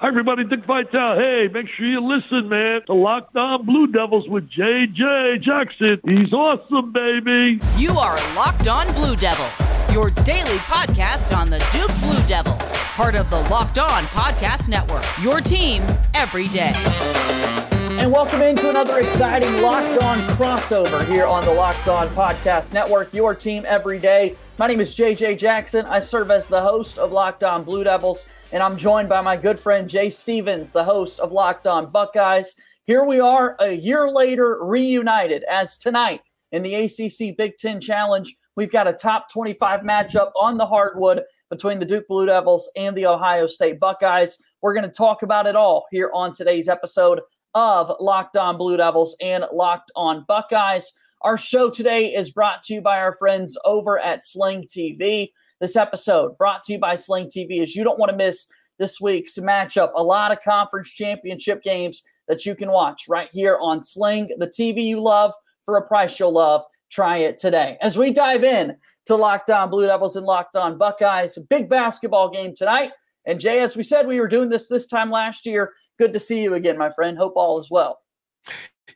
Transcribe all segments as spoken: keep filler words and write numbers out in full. Hi, everybody. Dick Vitale. Hey, make sure you listen, man, to Locked On Blue Devils with J J Jackson. He's awesome, baby. You are Locked On Blue Devils, your daily podcast on the Duke Blue Devils, part of the Locked On Podcast Network, your team every day. And welcome into another exciting Locked On crossover here on the Locked On Podcast Network, your team every day. My name is J J Jackson. I serve as the host of Locked On Blue Devils, and I'm joined by my good friend Jay Stevens, the host of Locked On Buckeyes. Here we are a year later, reunited, as tonight in the A C C Big Ten Challenge, we've got a top twenty-five matchup on the hardwood between the Duke Blue Devils and the Ohio State Buckeyes. We're going to talk about it all here on today's episode of Locked On Blue Devils and Locked On Buckeyes. Our show today is brought to you by our friends over at Sling T V. This episode brought to you by Sling T V, as you don't want to miss this week's matchup. A lot of conference championship games that you can watch right here on Sling, the T V you love for a price you'll love. Try it today. As we dive in to Locked On Blue Devils and Locked On Buckeyes, a big basketball game tonight. And Jay, as we said, we were doing this this time last year. Good to see you again, my friend. Hope all is well.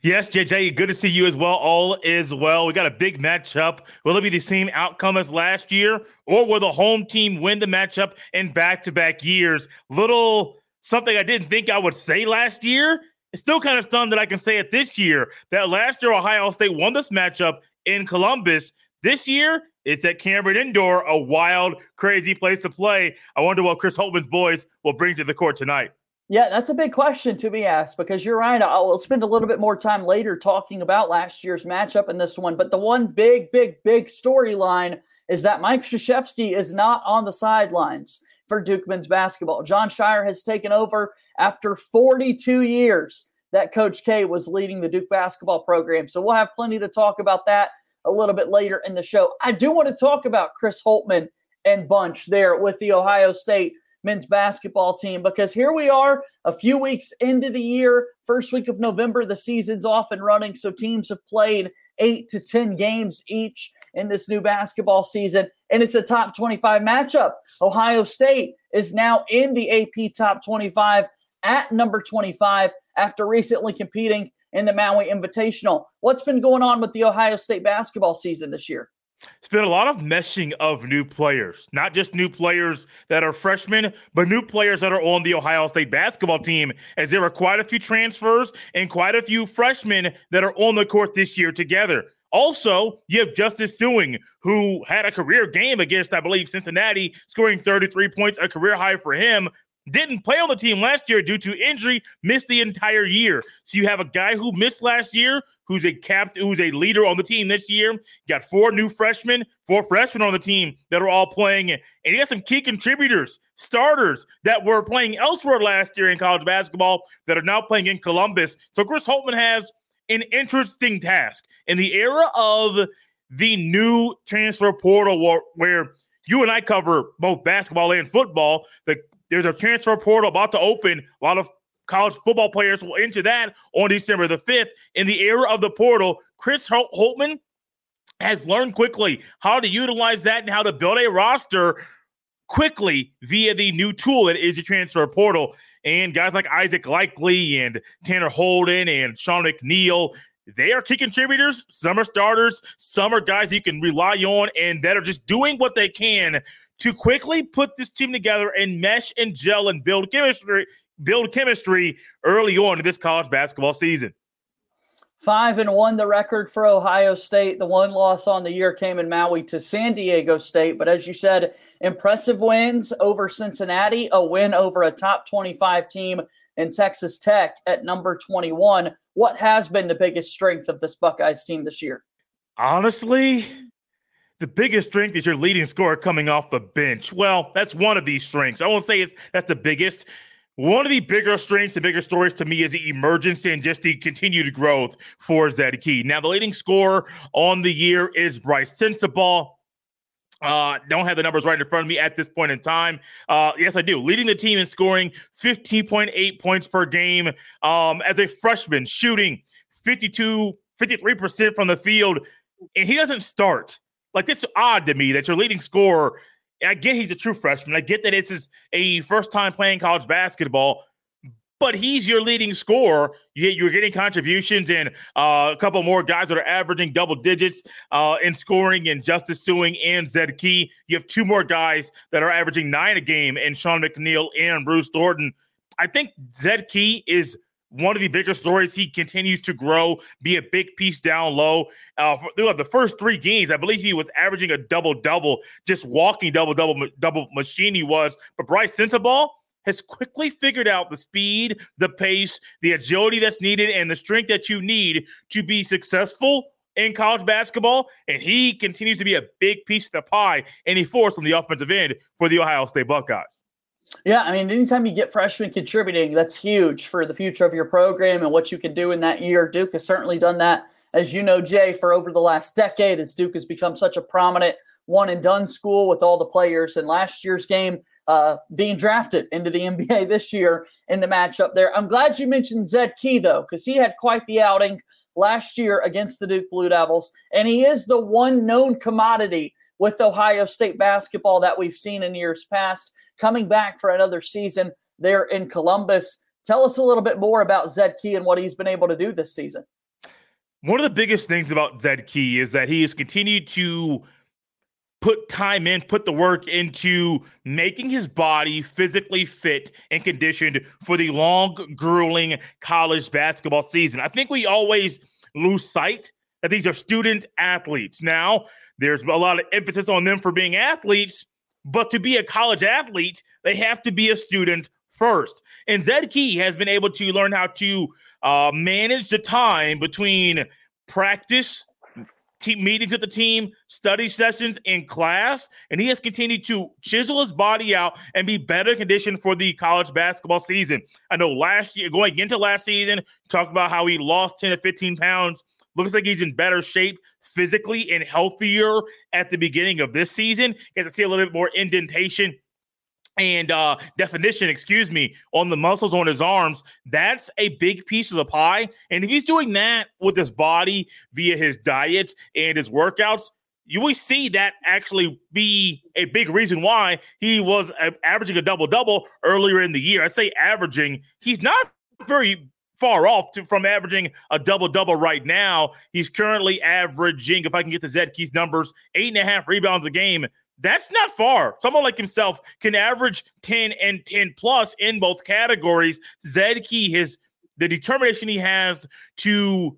Yes, J J, good to see you as well. All is well. We got a big matchup. Will it be the same outcome as last year, or will the home team win the matchup in back-to-back years? Little something I didn't think I would say last year. It's still kind of stunned that I can say it this year, that last year Ohio State won this matchup in Columbus. This year, it's at Cameron Indoor, a wild, crazy place to play. I wonder what Chris Holtman's boys will bring to the court tonight. Yeah, that's a big question to be asked, because you're right. I'll spend a little bit more time later talking about last year's matchup and this one. But the one big, big, big storyline is that Mike Krzyzewski is not on the sidelines for Duke men's basketball. John Shire has taken over after forty-two years that Coach K was leading the Duke basketball program. So we'll have plenty to talk about that a little bit later in the show. I do want to talk about Chris Holtman and bunch there with the Ohio State men's basketball team, because here we are a few weeks into the year, first week of November, the season's off and running. So teams have played eight to ten games each in this new basketball season, and it's a top twenty-five matchup. Ohio State is now in the A P top twenty-five at number twenty-five after recently competing in the Maui Invitational. What's been going on with the Ohio State basketball season this year? It's been a lot of meshing of new players, not just new players that are freshmen, but new players that are on the Ohio State basketball team, as there are quite a few transfers and quite a few freshmen that are on the court this year together. Also, you have Justice Sueing, who had a career game against, I believe, Cincinnati, scoring thirty-three points, a career high for him. Didn't play on the team last year due to injury, missed the entire year. So you have a guy who missed last year, who's a captain, who's a leader on the team this year. You got four new freshmen, four freshmen on the team that are all playing. And you got some key contributors, starters that were playing elsewhere last year in college basketball that are now playing in Columbus. So Chris Holtman has an interesting task in the era of the new transfer portal, where you and I cover both basketball and football. The There's a transfer portal about to open. A lot of college football players will enter that on December the fifth. In the era of the portal, Chris Holtman has learned quickly how to utilize that and how to build a roster quickly via the new tool that is the transfer portal. And guys like Isaac Likely and Tanner Holden and Sean McNeil, they are key contributors. Some are starters. Some are guys you can rely on and that are just doing what they can to quickly put this team together and mesh and gel and build chemistry, build chemistry early on in this college basketball season. Five and one, the record for Ohio State. The one loss on the year came in Maui to San Diego State. But as you said, impressive wins over Cincinnati, a win over a top twenty-five team in Texas Tech at number twenty-one. What has been the biggest strength of this Buckeyes team this year? Honestly, the biggest strength is your leading scorer coming off the bench. Well, that's one of these strengths. I won't say it's that's the biggest. One of the bigger strengths, the bigger stories to me, is the emergence and just the continued growth for Zed Key. Now, the leading scorer on the year is Bryce Sensabaugh. Uh, don't have the numbers right in front of me at this point in time. Uh, yes, I do. Leading the team in scoring, fifteen point eight points per game. Um, as a freshman, shooting fifty-two, fifty-three percent from the field, and he doesn't start. Like, it's odd to me that your leading scorer, I get he's a true freshman. I get that this is a first time playing college basketball, but he's your leading scorer. You, you're getting contributions and uh, a couple more guys that are averaging double digits uh, in scoring, and Justice Sueing and Zed Key. You have two more guys that are averaging nine a game, and Sean McNeil and Bruce Thornton. I think Zed Key is one of the bigger stories. He continues to grow, be a big piece down low. Uh, throughout the first three games, I believe he was averaging a double-double, just walking double-double, double machine he was. But Bryce Sensabaugh has quickly figured out the speed, the pace, the agility that's needed, and the strength that you need to be successful in college basketball, and he continues to be a big piece of the pie and a force on the offensive end for the Ohio State Buckeyes. Yeah, I mean, anytime you get freshmen contributing, that's huge for the future of your program and what you can do in that year. Duke has certainly done that, as you know, Jay, for over the last decade, as Duke has become such a prominent one-and-done school with all the players in last year's game uh, being drafted into the N B A this year in the matchup there. I'm glad you mentioned Zed Key, though, because he had quite the outing last year against the Duke Blue Devils, and he is the one known commodity with Ohio State basketball that we've seen in years past. Coming back for another season there in Columbus. Tell us a little bit more about Zed Key and what he's been able to do this season. One of the biggest things about Zed Key is that he has continued to put time in, put the work into making his body physically fit and conditioned for the long, grueling college basketball season. I think we always lose sight that these are student athletes. Now, there's a lot of emphasis on them for being athletes, but to be a college athlete, they have to be a student first. And Zed Key has been able to learn how to uh, manage the time between practice, team meetings with the team, study sessions in class, and he has continued to chisel his body out and be better conditioned for the college basketball season. I know last year, going into last season, talked about how he lost ten to fifteen pounds. Looks like he's in better shape physically and healthier at the beginning of this season. Get to see a little bit more indentation and uh, definition, excuse me, on the muscles on his arms. That's a big piece of the pie. And if he's doing that with his body via his diet and his workouts, you will see that actually be a big reason why he was averaging a double-double earlier in the year. I say averaging. He's not very far off to, from averaging a double-double right now. He's currently averaging, if I can get the Zed Key's numbers, eight and a half rebounds a game. That's not far. Someone like himself can average ten and ten plus in both categories. Zed Key, his, the determination he has to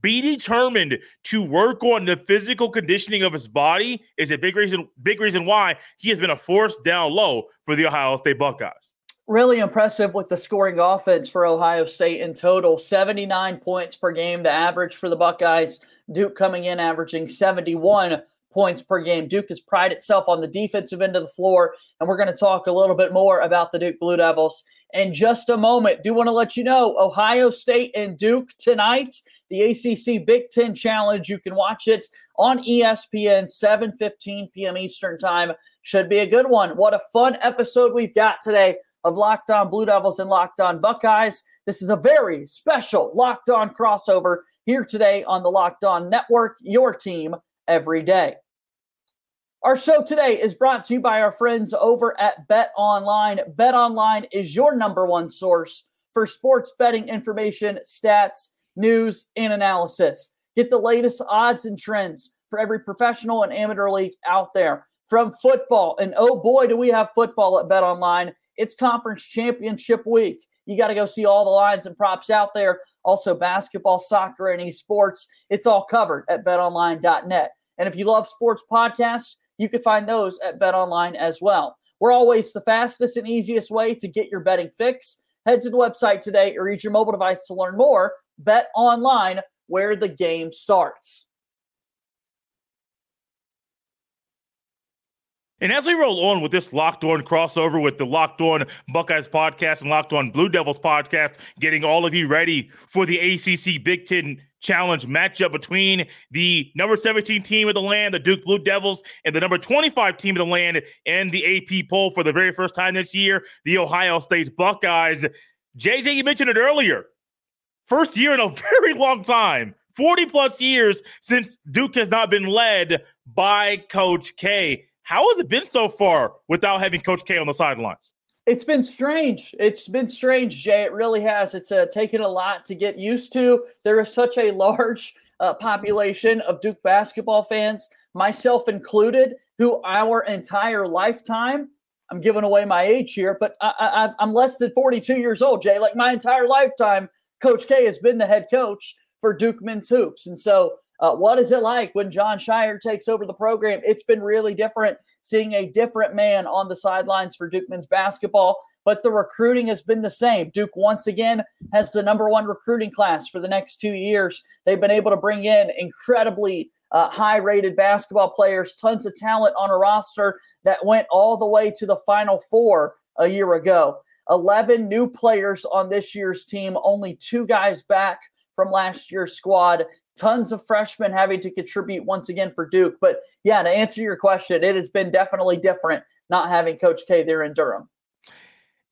be determined to work on the physical conditioning of his body is a big reason, big reason why he has been a force down low for the Ohio State Buckeyes. Really impressive with the scoring offense for Ohio State in total. seventy-nine points per game, the average for the Buckeyes. Duke coming in averaging seventy-one points per game. Duke has prided itself on the defensive end of the floor, and we're going to talk a little bit more about the Duke Blue Devils in just a moment. Do want to let you know, Ohio State and Duke tonight, the A C C Big Ten Challenge. You can watch it on E S P N, seven fifteen p.m. Eastern Time. Should be a good one. What a fun episode we've got today of Locked On Blue Devils and Locked On Buckeyes. This is a very special Locked On crossover here today on the Locked On Network, your team every day. Our show today is brought to you by our friends over at BetOnline. BetOnline is your number one source for sports betting information, stats, news, and analysis. Get the latest odds and trends for every professional and amateur league out there. From football, and oh boy, do we have football at BetOnline. It's conference championship week. You got to go see all the lines and props out there. Also basketball, soccer, and esports. It's all covered at bet online dot net. And if you love sports podcasts, you can find those at BetOnline as well. We're always the fastest and easiest way to get your betting fix. Head to the website today or use your mobile device to learn more. BetOnline, where the game starts. And as we roll on with this Locked On crossover with the Locked On Buckeyes podcast and Locked On Blue Devils podcast, getting all of you ready for the A C C Big Ten Challenge matchup between the number seventeen team of the land, the Duke Blue Devils, and the number twenty-five team of the land in the A P poll for the very first time this year, the Ohio State Buckeyes. J J, you mentioned it earlier. First year in a very long time. forty-plus years since Duke has not been led by Coach K. How has it been so far without having Coach K on the sidelines? It's been strange. It's been strange, Jay. It really has. It's uh, taken a lot to get used to. There is such a large uh, population of Duke basketball fans, myself included, who our entire lifetime, I'm giving away my age here, but I, I, I'm less than forty-two years old, Jay. Like, my entire lifetime, Coach K has been the head coach for Duke men's hoops. And so uh, what is it like when John Shire takes over the program? It's been really different, seeing a different man on the sidelines for Duke men's basketball, but the recruiting has been the same. Duke, once again, has the number one recruiting class for the next two years. They've been able to bring in incredibly uh, high-rated basketball players, tons of talent on a roster that went all the way to the Final Four a year ago. eleven new players on this year's team, only two guys back from last year's squad. Tons of freshmen having to contribute once again for Duke. But yeah, to answer your question, it has been definitely different not having Coach K there in Durham.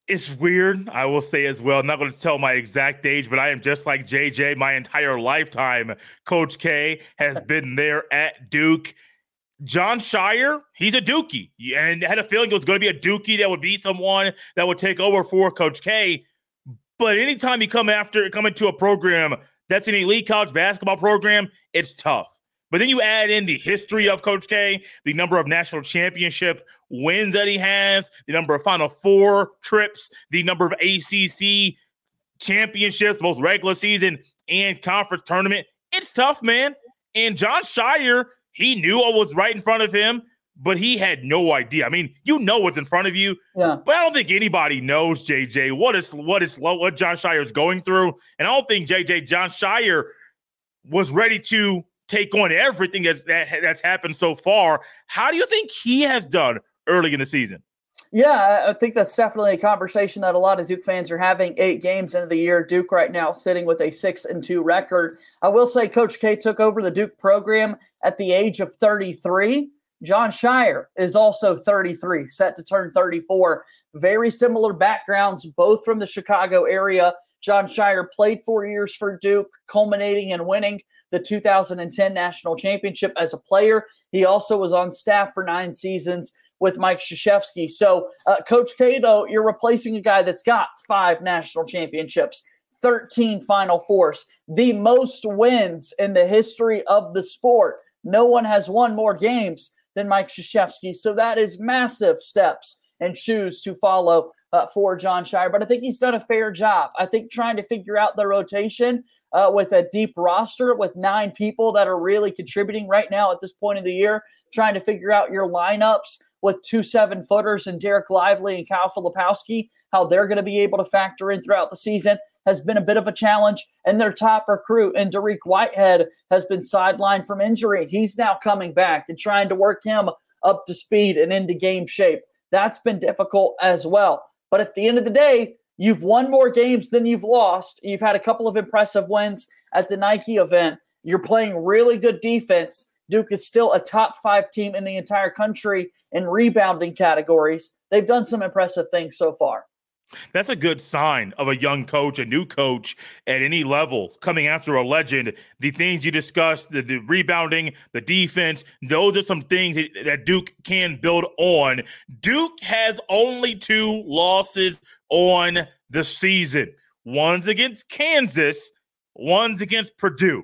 It's weird, I will say as well. I'm not going to tell my exact age, but I am just like J J. My entire lifetime, Coach K has been there at Duke. John Shire, he's a Dookie, and I had a feeling it was going to be a Dookie that would be someone that would take over for Coach K. But anytime you come after, come into a program that's an elite college basketball program, it's tough. But then you add in the history of Coach K, the number of national championship wins that he has, the number of Final Four trips, the number of A C C championships, both regular season and conference tournament. It's tough, man. And John Shire, he knew what was right in front of him, but he had no idea. I mean, you know what's in front of you, yeah. But I don't think anybody knows, J J, what is what is what John Shire is going through. And I don't think, J J, John Shire was ready to take on everything that's, that, that's happened so far. How do you think he has done early in the season? Yeah, I think that's definitely a conversation that a lot of Duke fans are having. Eight games into the year, Duke right now sitting with a six and two record. I will say Coach K took over the Duke program at the age of thirty-three. John Shire is also thirty-three, set to turn thirty-four. Very similar backgrounds, both from the Chicago area. John Shire played four years for Duke, culminating in winning the two thousand ten National Championship as a player. He also was on staff for nine seasons with Mike Krzyzewski. So, uh, Coach K, though, you're replacing a guy that's got five national championships, thirteen Final Fours, the most wins in the history of the sport. No one has won more games than Mike Krzyzewski. So that is massive steps and shoes to follow uh, for John Shire. But I think he's done a fair job. I think trying to figure out the rotation uh, with a deep roster with nine people that are really contributing right now at this point of the year, trying to figure out your lineups with two seven-footers and Derek Lively and Kyle Filipowski, how they're going to be able to factor in throughout the season has been a bit of a challenge. And their top recruit, and Dariq Whitehead, has been sidelined from injury. He's now coming back and trying to work him up to speed and into game shape. That's been difficult as well. But at the end of the day, you've won more games than you've lost. You've had a couple of impressive wins at the Nike event. You're playing really good defense. Duke is still a top five team in the entire country in rebounding categories. They've done some impressive things so far. That's a good sign of a young coach, a new coach at any level coming after a legend. The things you discussed, the, the rebounding, the defense, those are some things that Duke can build on. Duke has only two losses on the season. One's against Kansas, one's against Purdue.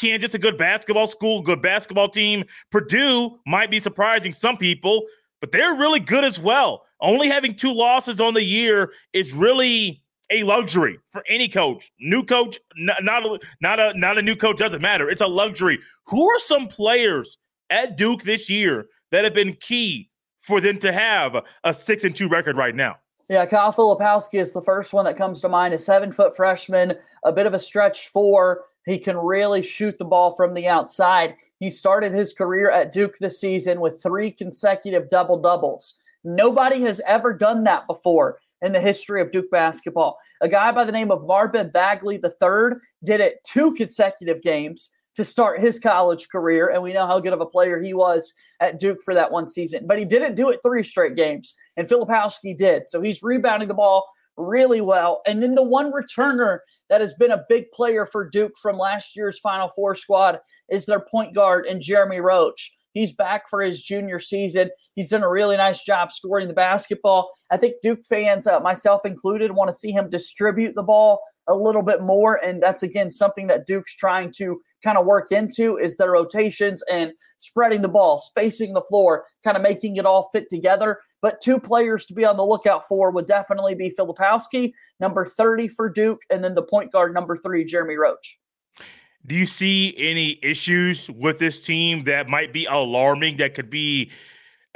Kansas, a good basketball school, good basketball team. Purdue might be surprising some people, but they're really good as well. Only having two losses on the year is really a luxury for any coach. New coach, not, not, a, not, a, not a new coach, doesn't matter. It's a luxury. Who are some players at Duke this year that have been key for them to have a six and two record right now? Yeah, Kyle Filipowski is the first one that comes to mind. A seven-foot freshman, a bit of a stretch four. He can really shoot the ball from the outside. He started his career at Duke this season with three consecutive double-doubles. Nobody has ever done that before in the history of Duke basketball. A guy by the name of Marvin Bagley the third did it two consecutive games to start his college career, and we know how good of a player he was at Duke for that one season. But he didn't do it three straight games, and Filipowski did. So he's rebounding the ball really well. And then the one returner that has been a big player for Duke from last year's Final Four squad is their point guard, and Jeremy Roach. He's back for his junior season. He's done a really nice job scoring the basketball. I think Duke fans, uh, myself included, want to see him distribute the ball a little bit more, and that's, again, something that Duke's trying to kind of work into is their rotations and spreading the ball, spacing the floor, kind of making it all fit together. But two players to be on the lookout for would definitely be Filipowski, number thirty for Duke, and then the point guard, number three, Jeremy Roach. Do you see any issues with this team that might be alarming, that could be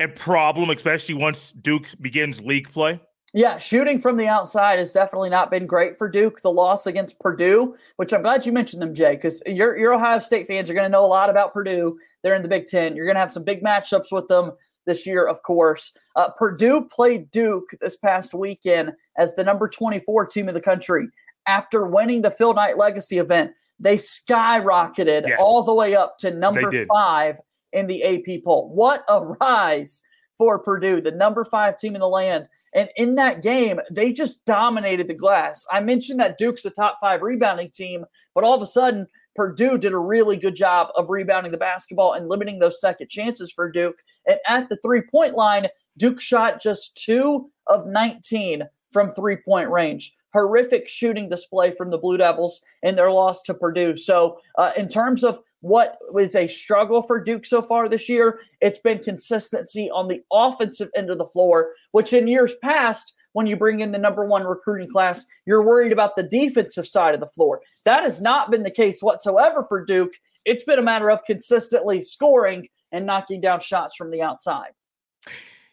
a problem, especially once Duke begins league play? Yeah, shooting from the outside has definitely not been great for Duke. The loss against Purdue, which I'm glad you mentioned them, Jay, because your, your Ohio State fans are going to know a lot about Purdue. They're in the Big Ten. You're going to have some big matchups with them this year, of course. Uh, Purdue played Duke this past weekend as the number twenty-four team in the country. After winning the Phil Knight Legacy event, they skyrocketed yes. all the way up to number five in the A P poll. What a rise for Purdue, the number five team in the land. And in that game, they just dominated the glass. I mentioned that Duke's a top five rebounding team, but all of a sudden, Purdue did a really good job of rebounding the basketball and limiting those second chances for Duke. And at the three-point line, Duke shot just two of nineteen from three-point range. Horrific shooting display from the Blue Devils in their loss to Purdue. So uh, in terms of what was a struggle for Duke so far this year, it's been consistency on the offensive end of the floor, which in years past, when you bring in the number one recruiting class, you're worried about the defensive side of the floor. That has not been the case whatsoever for Duke. It's been a matter of consistently scoring and knocking down shots from the outside.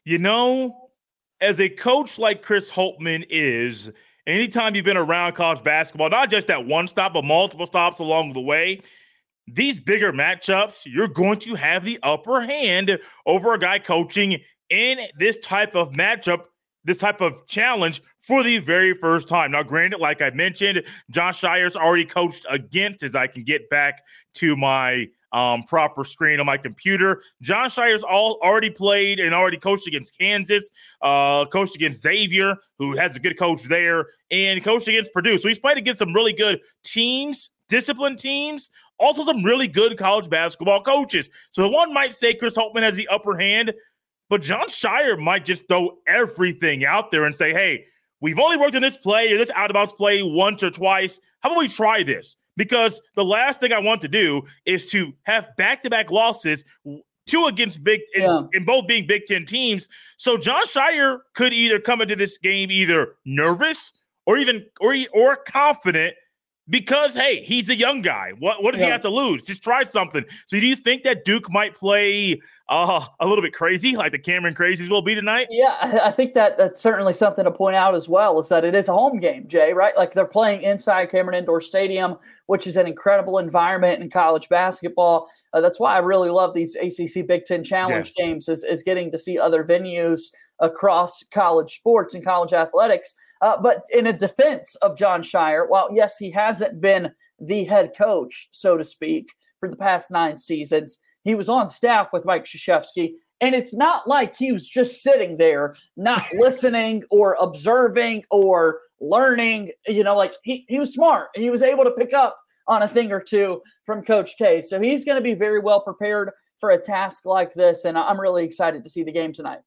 You know, as a coach like Chris Holtman is, anytime you've been around college basketball, not just at one stop, but multiple stops along the way, these bigger matchups, you're going to have the upper hand over a guy coaching in this type of matchup, this type of challenge for the very first time. Now, granted, like I mentioned, John Shire's already coached against, as I can get back to my um, proper screen on my computer. John Shire's all already played and already coached against Kansas, uh, coached against Xavier, who has a good coach there, and coached against Purdue. So he's played against some really good teams, disciplined teams, also some really good college basketball coaches. So one might say Chris Holtman has the upper hand, but John Shire might just throw everything out there and say, hey, we've only worked on this play or this out-of-bounds play once or twice. How about we try this? Because the last thing I want to do is to have back-to-back losses, two against big yeah. – and both being Big Ten teams. So John Shire could either come into this game either nervous or even or, or confident, because, hey, he's a young guy. What what does yeah. he have to lose? Just try something. So do you think that Duke might play uh, a little bit crazy, like the Cameron Crazies will be tonight? Yeah, I, I think that that's certainly something to point out as well, is that it is a home game, Jay, right? Like, they're playing inside Cameron Indoor Stadium, which is an incredible environment in college basketball. Uh, that's why I really love these A C C Big Ten Challenge yeah. games, is, is getting to see other venues across college sports and college athletics. Uh, but in a defense of John Shire, while, yes, he hasn't been the head coach, so to speak, for the past nine seasons, he was on staff with Mike Krzyzewski, and it's not like he was just sitting there not listening or observing or learning. You know, like, he, he was smart. He was able to pick up on a thing or two from Coach K. So he's going to be very well prepared for a task like this, and I'm really excited to see the game tonight.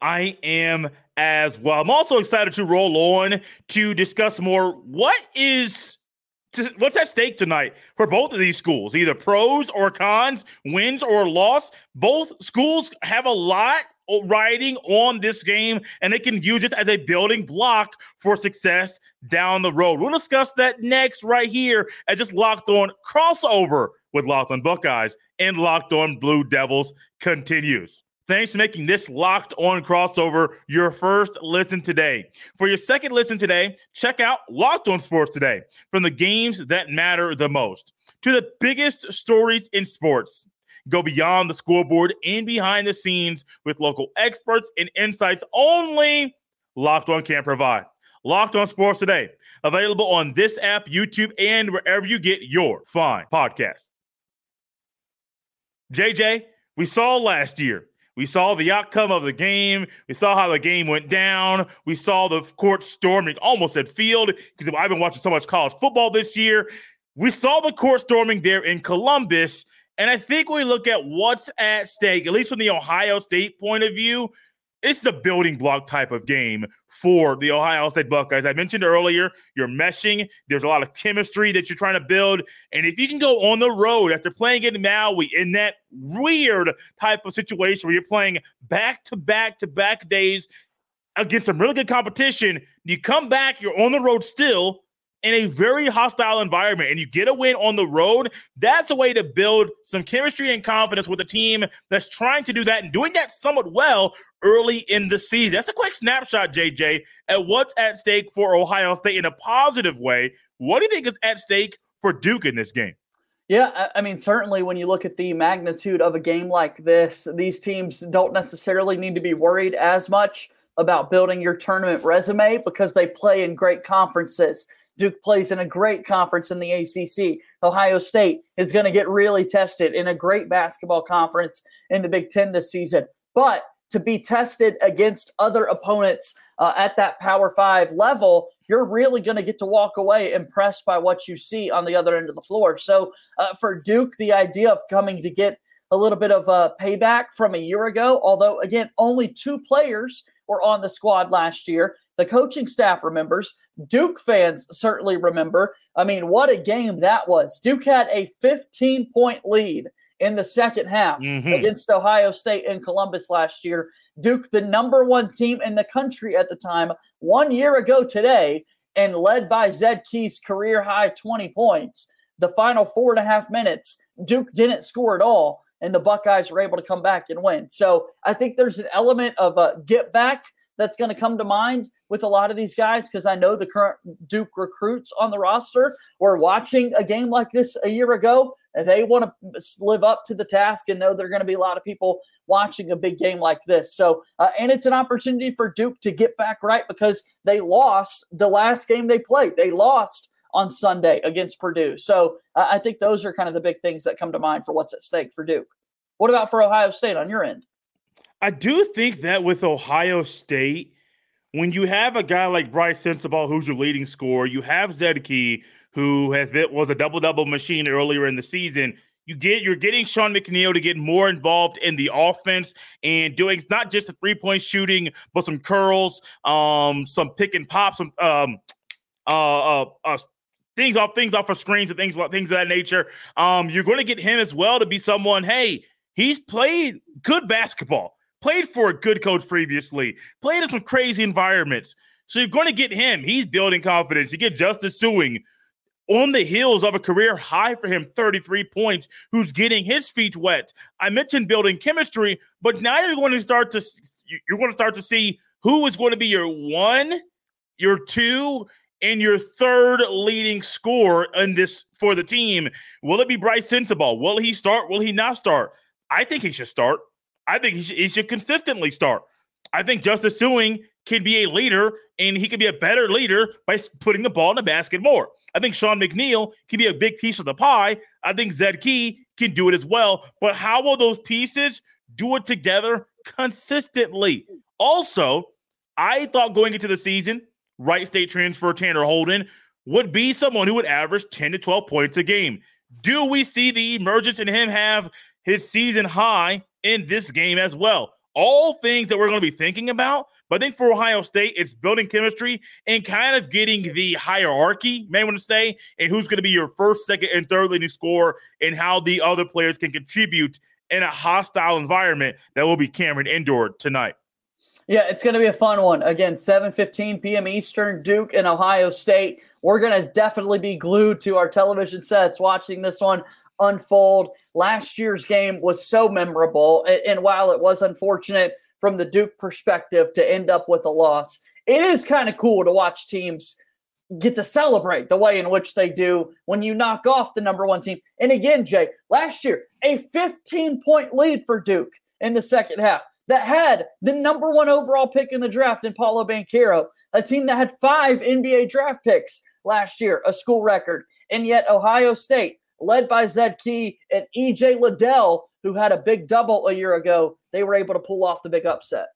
I am as well. I'm also excited to roll on to discuss more. What is what's at stake tonight for both of these schools, either pros or cons, wins or loss? Both schools have a lot riding on this game, and they can use it as a building block for success down the road. We'll discuss that next right here as just Locked On crossover with Locked On Buckeyes and Locked On Blue Devils continues. Thanks for making this Locked On crossover your first listen today. For your second listen today, check out Locked On Sports Today, from the games that matter the most to the biggest stories in sports. Go beyond the scoreboard and behind the scenes with local experts and insights only Locked On can provide. Locked On Sports Today, available on this app, YouTube, and wherever you get your fine podcast. J J, we saw last year. We saw the outcome of the game. We saw how the game went down. We saw the court storming almost at field, because I've been watching so much college football this year. We saw the court storming there in Columbus, And I think when we look at what's at stake, at least from the Ohio State point of view, it's the building block type of game for the Ohio State Buckeyes. I mentioned earlier, you're meshing. There's a lot of chemistry that you're trying to build. And if you can go on the road after playing in Maui in that weird type of situation where you're playing back-to-back-to-back days against some really good competition, you come back, you're on the road still in a very hostile environment, and you get a win on the road, that's a way to build some chemistry and confidence with a team that's trying to do that and doing that somewhat well early in the season. That's a quick snapshot, J J, at what's at stake for Ohio State in a positive way. What do you think is at stake for Duke in this game? Yeah, I mean, certainly when you look at the magnitude of a game like this, these teams don't necessarily need to be worried as much about building your tournament resume because they play in great conferences. Duke plays in a great conference in the A C C. Ohio State is going to get really tested in a great basketball conference in the Big Ten this season. But to be tested against other opponents uh, at that Power Five level, you're really going to get to walk away impressed by what you see on the other end of the floor. So uh, for Duke, the idea of coming to get a little bit of a payback from a year ago, although, again, only two players were on the squad last year. The coaching staff remembers. Duke fans certainly remember. I mean, what a game that was. Duke had a fifteen-point lead in the second half mm-hmm. against Ohio State in Columbus last year. Duke, the number one team in the country at the time, one year ago today, and led by Zed Key's career-high twenty points. The final four and a half minutes, Duke didn't score at all, and the Buckeyes were able to come back and win. So I think there's an element of a get-back that's going to come to mind with a lot of these guys, because I know the current Duke recruits on the roster were watching a game like this a year ago, and they want to live up to the task and know there are going to be a lot of people watching a big game like this. So, uh, and it's an opportunity for Duke to get back right because they lost the last game they played. They lost on Sunday against Purdue. So uh, I think those are kind of the big things that come to mind for what's at stake for Duke. What about for Ohio State on your end? I do think that with Ohio State, when you have a guy like Bryce Sensabaugh, who's your leading scorer, you have Zed Key, who has been, was a double-double machine earlier in the season. You get, you're getting Sean McNeil to get more involved in the offense and doing not just the three-point shooting, but some curls, um, some pick and pop, some um, uh, uh, uh, things off things off of screens and things, things of that nature. Um, you're going to get him as well to be someone, hey, he's played good basketball. Played for a good coach previously, played in some crazy environments. So you're going to get him. He's building confidence. You get Justice Sueing on the heels of a career high for him, thirty-three points, who's getting his feet wet. I mentioned building chemistry, but now you're going to start to you're going to start to see who is going to be your one, your two, and your third leading scorer in this for the team. Will it be Bryce Sensabaugh? Will he start? Will he not start? I think he should start. I think he should, he should consistently start. I think Justice Sueing can be a leader, and he can be a better leader by putting the ball in the basket more. I think Sean McNeil can be a big piece of the pie. I think Zed Key can do it as well. But how will those pieces do it together consistently? Also, I thought going into the season, Wright State transfer Tanner Holden would be someone who would average ten to twelve points a game. Do we see the emergence in him have his season high in this game as well? All things that we're going to be thinking about, but I think for Ohio State, it's building chemistry and kind of getting the hierarchy, may want to say, and who's going to be your first, second, and third leading scorer and how the other players can contribute in a hostile environment that will be Cameron Indoor tonight. Yeah, it's going to be a fun one. Again, seven fifteen p.m. Eastern, Duke and Ohio State. We're going to definitely be glued to our television sets watching this one unfold. Last year's game was so memorable, and, and while it was unfortunate from the Duke perspective to end up with a loss, it is kind of cool to watch teams get to celebrate the way in which they do when you knock off the number one team. And again, Jay, last year, a fifteen-point lead for Duke in the second half that had the number one overall pick in the draft in Paulo Banquero, a team that had five N B A draft picks last year, a school record. And yet Ohio State, led by Zed Key and E J Liddell, who had a big double a year ago, they were able to pull off the big upset.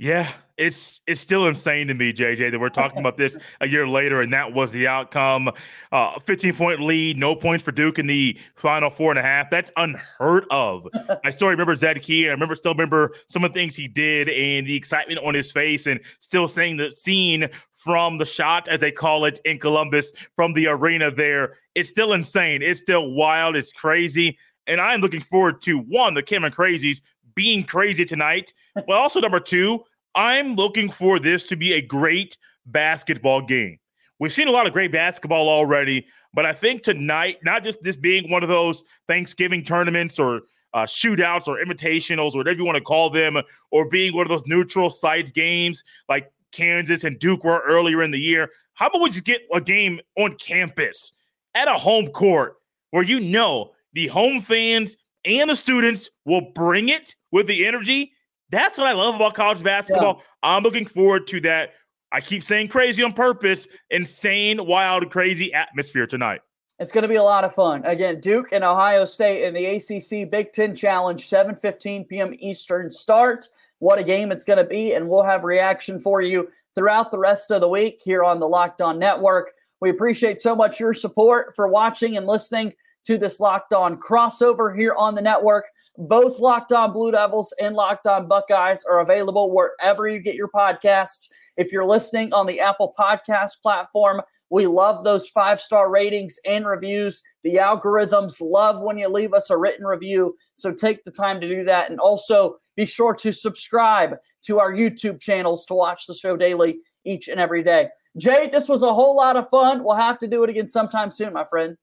Yeah, it's it's still insane to me, J J, that we're talking about this a year later, and that was the outcome. Uh, fifteen-point lead, no points for Duke in the final four and a half. That's unheard of. I still remember Zed Key. I remember still remember some of the things he did and the excitement on his face, and still seeing the scene from the shot, as they call it, in Columbus from the arena there. It's still insane. It's still wild. It's crazy. And I'm looking forward to, one, the Cameron Crazies being crazy tonight, but also, number two, I'm looking for this to be a great basketball game. We've seen a lot of great basketball already, but I think tonight, not just this being one of those Thanksgiving tournaments or uh, shootouts or invitationals or whatever you want to call them, or being one of those neutral site games like Kansas and Duke were earlier in the year. How about we just get a game on campus at a home court where you know the home fans and the students will bring it with the energy? That's what I love about college basketball. Yeah. I'm looking forward to that. I keep saying crazy on purpose. Insane, wild, crazy atmosphere tonight. It's going to be a lot of fun. Again, Duke and Ohio State in the A C C Big Ten Challenge, seven fifteen p.m. Eastern start. What a game it's going to be, and we'll have reaction for you throughout the rest of the week here on the Locked On Network. We appreciate so much your support for watching and listening to this Locked On crossover here on the network. Both Locked On Blue Devils and Locked On Buckeyes are available wherever you get your podcasts. If you're listening on the Apple Podcast platform, we love those five-star ratings and reviews. The algorithms love when you leave us a written review, so take the time to do that. And also be sure to subscribe to our YouTube channels to watch the show daily each and every day. Jay, this was a whole lot of fun. We'll have to do it again sometime soon, my friend.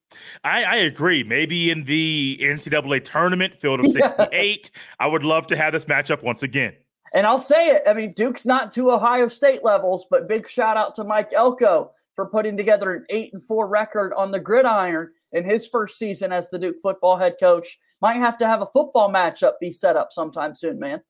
I, I agree. Maybe in the N C double A tournament, field of sixty-eight, yeah. I would love to have this matchup once again. And I'll say it. I mean, Duke's not to Ohio State levels, but big shout out to Mike Elko for putting together an eight and four record on the gridiron in his first season as the Duke football head coach. Might have to have a football matchup be set up sometime soon, man.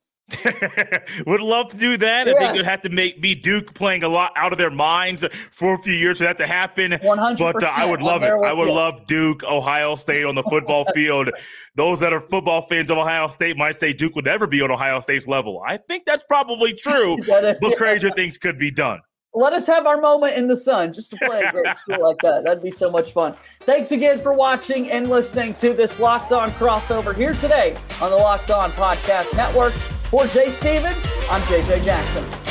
Would love to do that. Yes. I think you'd have to make be Duke playing a lot out of their minds for a few years for that to happen. one hundred percent But uh, I would love it. I would you. love Duke, Ohio State on the football field. Those that are football fans of Ohio State might say Duke would never be on Ohio State's level. I think that's probably true, but yeah. crazier things could be done. Let us have our moment in the sun just to play a great school like that. That'd be so much fun. Thanks again for watching and listening to this Locked On crossover here today on the Locked On Podcast Network. For Jay Stevens, I'm J J Jackson.